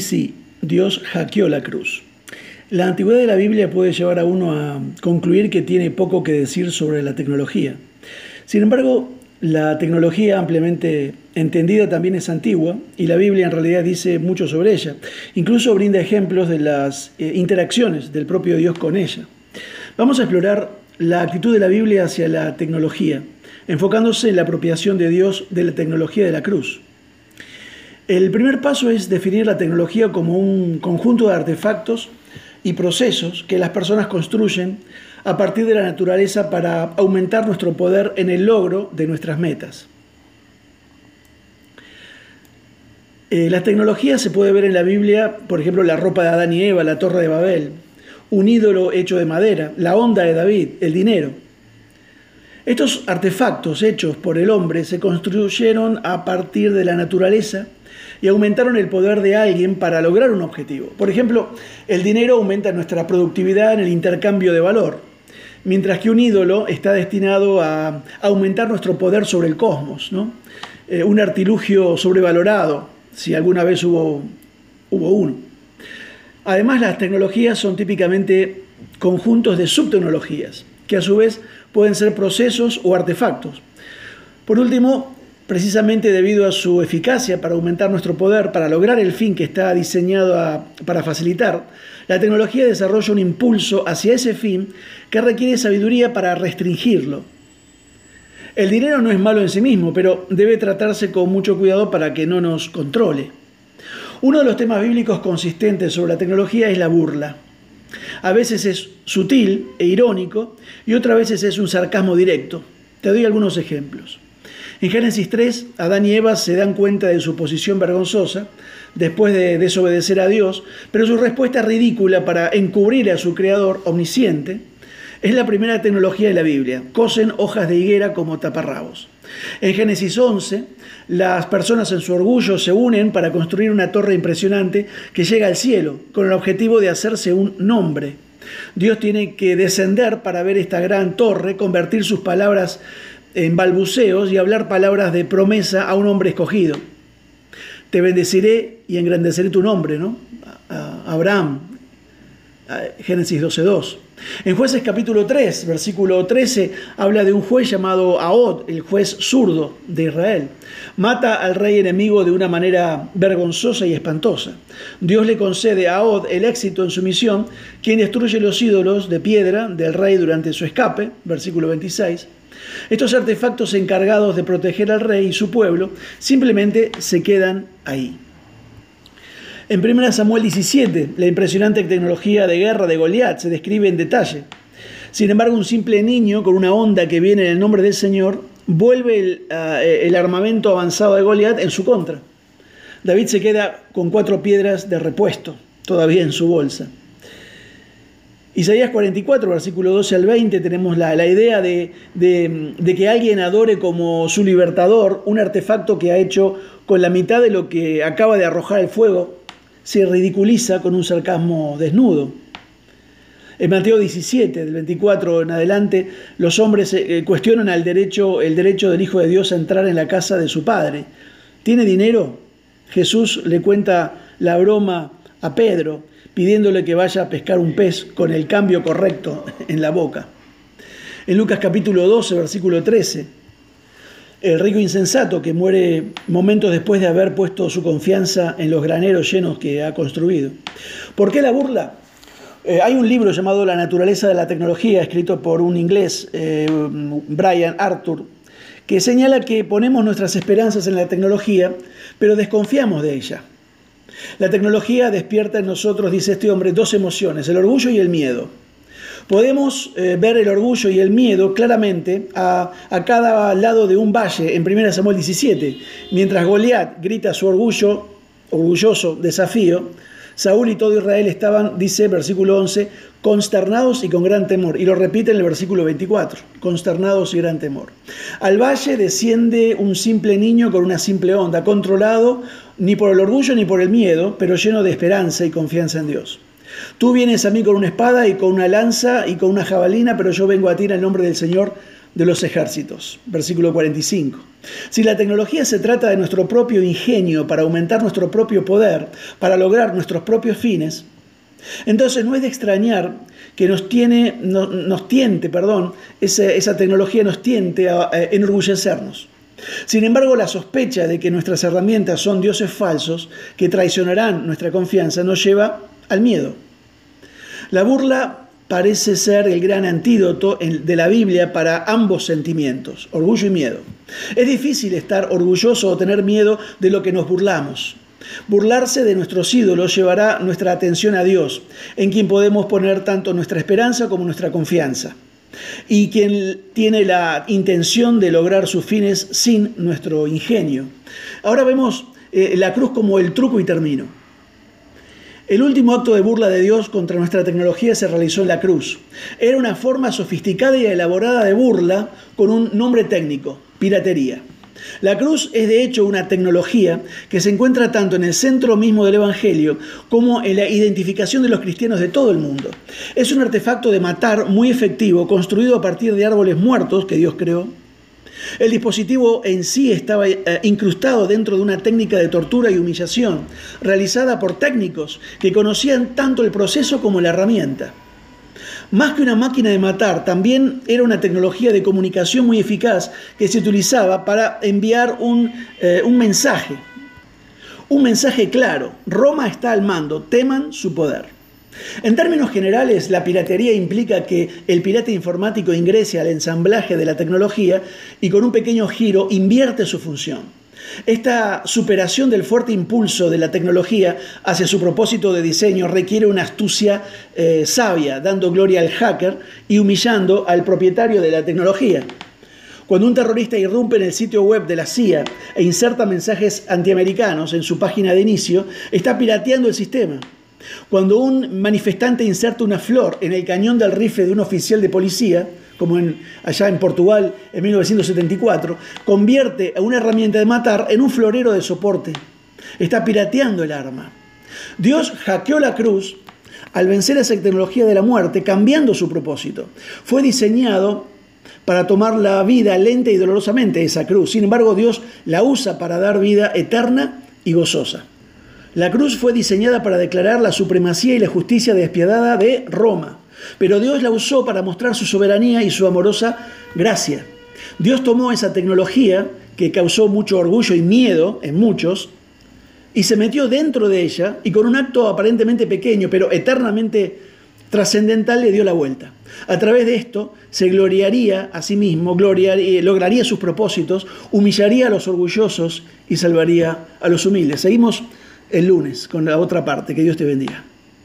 Y sí, Dios hackeó la cruz. La antigüedad de la Biblia puede llevar a uno a concluir que tiene poco que decir sobre la tecnología. Sin embargo, la tecnología ampliamente entendida también es antigua y la Biblia en realidad dice mucho sobre ella. Incluso brinda ejemplos de las interacciones del propio Dios con ella. Vamos a explorar la actitud de la Biblia hacia la tecnología, enfocándose en la apropiación de Dios de la tecnología de la cruz. El primer paso es definir la tecnología como un conjunto de artefactos y procesos que las personas construyen a partir de la naturaleza para aumentar nuestro poder en el logro de nuestras metas. La tecnología se puede ver en la Biblia, por ejemplo, la ropa de Adán y Eva, la Torre de Babel, un ídolo hecho de madera, la onda de David, el dinero. Estos artefactos hechos por el hombre se construyeron a partir de la naturaleza y aumentaron el poder de alguien para lograr un objetivo. Por ejemplo, el dinero aumenta nuestra productividad en el intercambio de valor, mientras que un ídolo está destinado a aumentar nuestro poder sobre el cosmos, ¿no? Un artilugio sobrevalorado, si alguna vez hubo uno. Además, las tecnologías son típicamente conjuntos de subtecnologías, que a su vez pueden ser procesos o artefactos. Por último, precisamente debido a su eficacia para aumentar nuestro poder, para lograr el fin que está diseñado para facilitar, la tecnología desarrolla un impulso hacia ese fin que requiere sabiduría para restringirlo. El dinero no es malo en sí mismo, pero debe tratarse con mucho cuidado para que no nos controle. Uno de los temas bíblicos consistentes sobre la tecnología es la burla. A veces es sutil e irónico y otras veces es un sarcasmo directo. Te doy algunos ejemplos. En Génesis 3, Adán y Eva se dan cuenta de su posición vergonzosa después de desobedecer a Dios, pero su respuesta ridícula para encubrir a su creador omnisciente es la primera tecnología de la Biblia. Cosen hojas de higuera como taparrabos. En Génesis 11, las personas en su orgullo se unen para construir una torre impresionante que llega al cielo con el objetivo de hacerse un nombre. Dios tiene que descender para ver esta gran torre, convertir sus palabras en balbuceos y hablar palabras de promesa a un hombre escogido. Te bendeciré y engrandeceré tu nombre, ¿no? A Abraham, Génesis 12:2. En Jueces capítulo 3, versículo 13, habla de un juez llamado Ahod, el juez zurdo de Israel. Mata al rey enemigo de una manera vergonzosa y espantosa. Dios le concede a Ahod el éxito en su misión, quien destruye los ídolos de piedra del rey durante su escape, versículo 26. Estos artefactos encargados de proteger al rey y su pueblo simplemente se quedan ahí. En 1 Samuel 17, la impresionante tecnología de guerra de Goliat se describe en detalle. Sin embargo, un simple niño con una onda que viene en el nombre del Señor vuelve el armamento avanzado de Goliat en su contra. David se queda con 4 piedras de repuesto todavía en su bolsa. Isaías 44, versículo 12 al 20, tenemos la idea de que alguien adore como su libertador un artefacto que ha hecho con la mitad de lo que acaba de arrojar el fuego. Se ridiculiza con un sarcasmo desnudo. En Mateo 17, del 24 en adelante, los hombres cuestionan el derecho del Hijo de Dios a entrar en la casa de su padre. ¿Tiene dinero? Jesús le cuenta la broma a Pedro, pidiéndole que vaya a pescar un pez con el cambio correcto en la boca. En Lucas capítulo 12, versículo 13, el rico insensato que muere momentos después de haber puesto su confianza en los graneros llenos que ha construido. ¿Por qué la burla? Hay un libro llamado La naturaleza de la tecnología, escrito por un inglés, Brian Arthur, que señala que ponemos nuestras esperanzas en la tecnología, pero desconfiamos de ella. La tecnología despierta en nosotros, dice este hombre, 2 emociones, el orgullo y el miedo. Podemos ver el orgullo y el miedo claramente a cada lado de un valle en 1 Samuel 17. Mientras Goliat grita su orgulloso desafío, Saúl y todo Israel estaban, dice versículo 11, consternados y con gran temor. Y lo repite en el versículo 24, consternados y gran temor. Al valle desciende un simple niño con una simple onda, controlado ni por el orgullo ni por el miedo, pero lleno de esperanza y confianza en Dios. Tú vienes a mí con una espada y con una lanza y con una jabalina, pero yo vengo a ti en el nombre del Señor de los ejércitos. Versículo 45. Si la tecnología se trata de nuestro propio ingenio para aumentar nuestro propio poder, para lograr nuestros propios fines, entonces no es de extrañar que esa tecnología nos tiente a enorgullecernos. Sin embargo, la sospecha de que nuestras herramientas son dioses falsos que traicionarán nuestra confianza nos lleva al miedo. La burla parece ser el gran antídoto de la Biblia para ambos sentimientos, orgullo y miedo. Es difícil estar orgulloso o tener miedo de lo que nos burlamos. Burlarse de nuestros ídolos llevará nuestra atención a Dios, en quien podemos poner tanto nuestra esperanza como nuestra confianza, y quien tiene la intención de lograr sus fines sin nuestro ingenio. Ahora vemos la cruz como el truco y termino. El último acto de burla de Dios contra nuestra tecnología se realizó en la cruz. Era una forma sofisticada y elaborada de burla con un nombre técnico: piratería. La cruz es de hecho una tecnología que se encuentra tanto en el centro mismo del Evangelio como en la identificación de los cristianos de todo el mundo. Es un artefacto de matar muy efectivo, construido a partir de árboles muertos que Dios creó. El dispositivo en sí estaba incrustado dentro de una técnica de tortura y humillación realizada por técnicos que conocían tanto el proceso como la herramienta. Más que una máquina de matar, también era una tecnología de comunicación muy eficaz que se utilizaba para enviar un mensaje. Un mensaje claro: Roma está al mando, teman su poder. En términos generales, la piratería implica que el pirata informático ingrese al ensamblaje de la tecnología y con un pequeño giro invierte su función. Esta superación del fuerte impulso de la tecnología hacia su propósito de diseño requiere una astucia sabia, dando gloria al hacker y humillando al propietario de la tecnología. Cuando un terrorista irrumpe en el sitio web de la CIA e inserta mensajes antiamericanos en su página de inicio, está pirateando el sistema. Cuando un manifestante inserta una flor en el cañón del rifle de un oficial de policía, como allá en Portugal en 1974, convierte a una herramienta de matar en un florero de soporte. Está pirateando el arma. Dios hackeó la cruz al vencer esa tecnología de la muerte, cambiando su propósito. Fue diseñado para tomar la vida lenta y dolorosamente, esa cruz. Sin embargo, Dios la usa para dar vida eterna y gozosa. La cruz fue diseñada para declarar la supremacía y la justicia despiadada de Roma. Pero Dios la usó para mostrar su soberanía y su amorosa gracia. Dios tomó esa tecnología que causó mucho orgullo y miedo en muchos y se metió dentro de ella, y con un acto aparentemente pequeño pero eternamente trascendental le dio la vuelta. A través de esto se gloriaría a sí mismo, lograría sus propósitos, humillaría a los orgullosos y salvaría a los humildes. Seguimos el lunes con la otra parte. Que Dios te bendiga.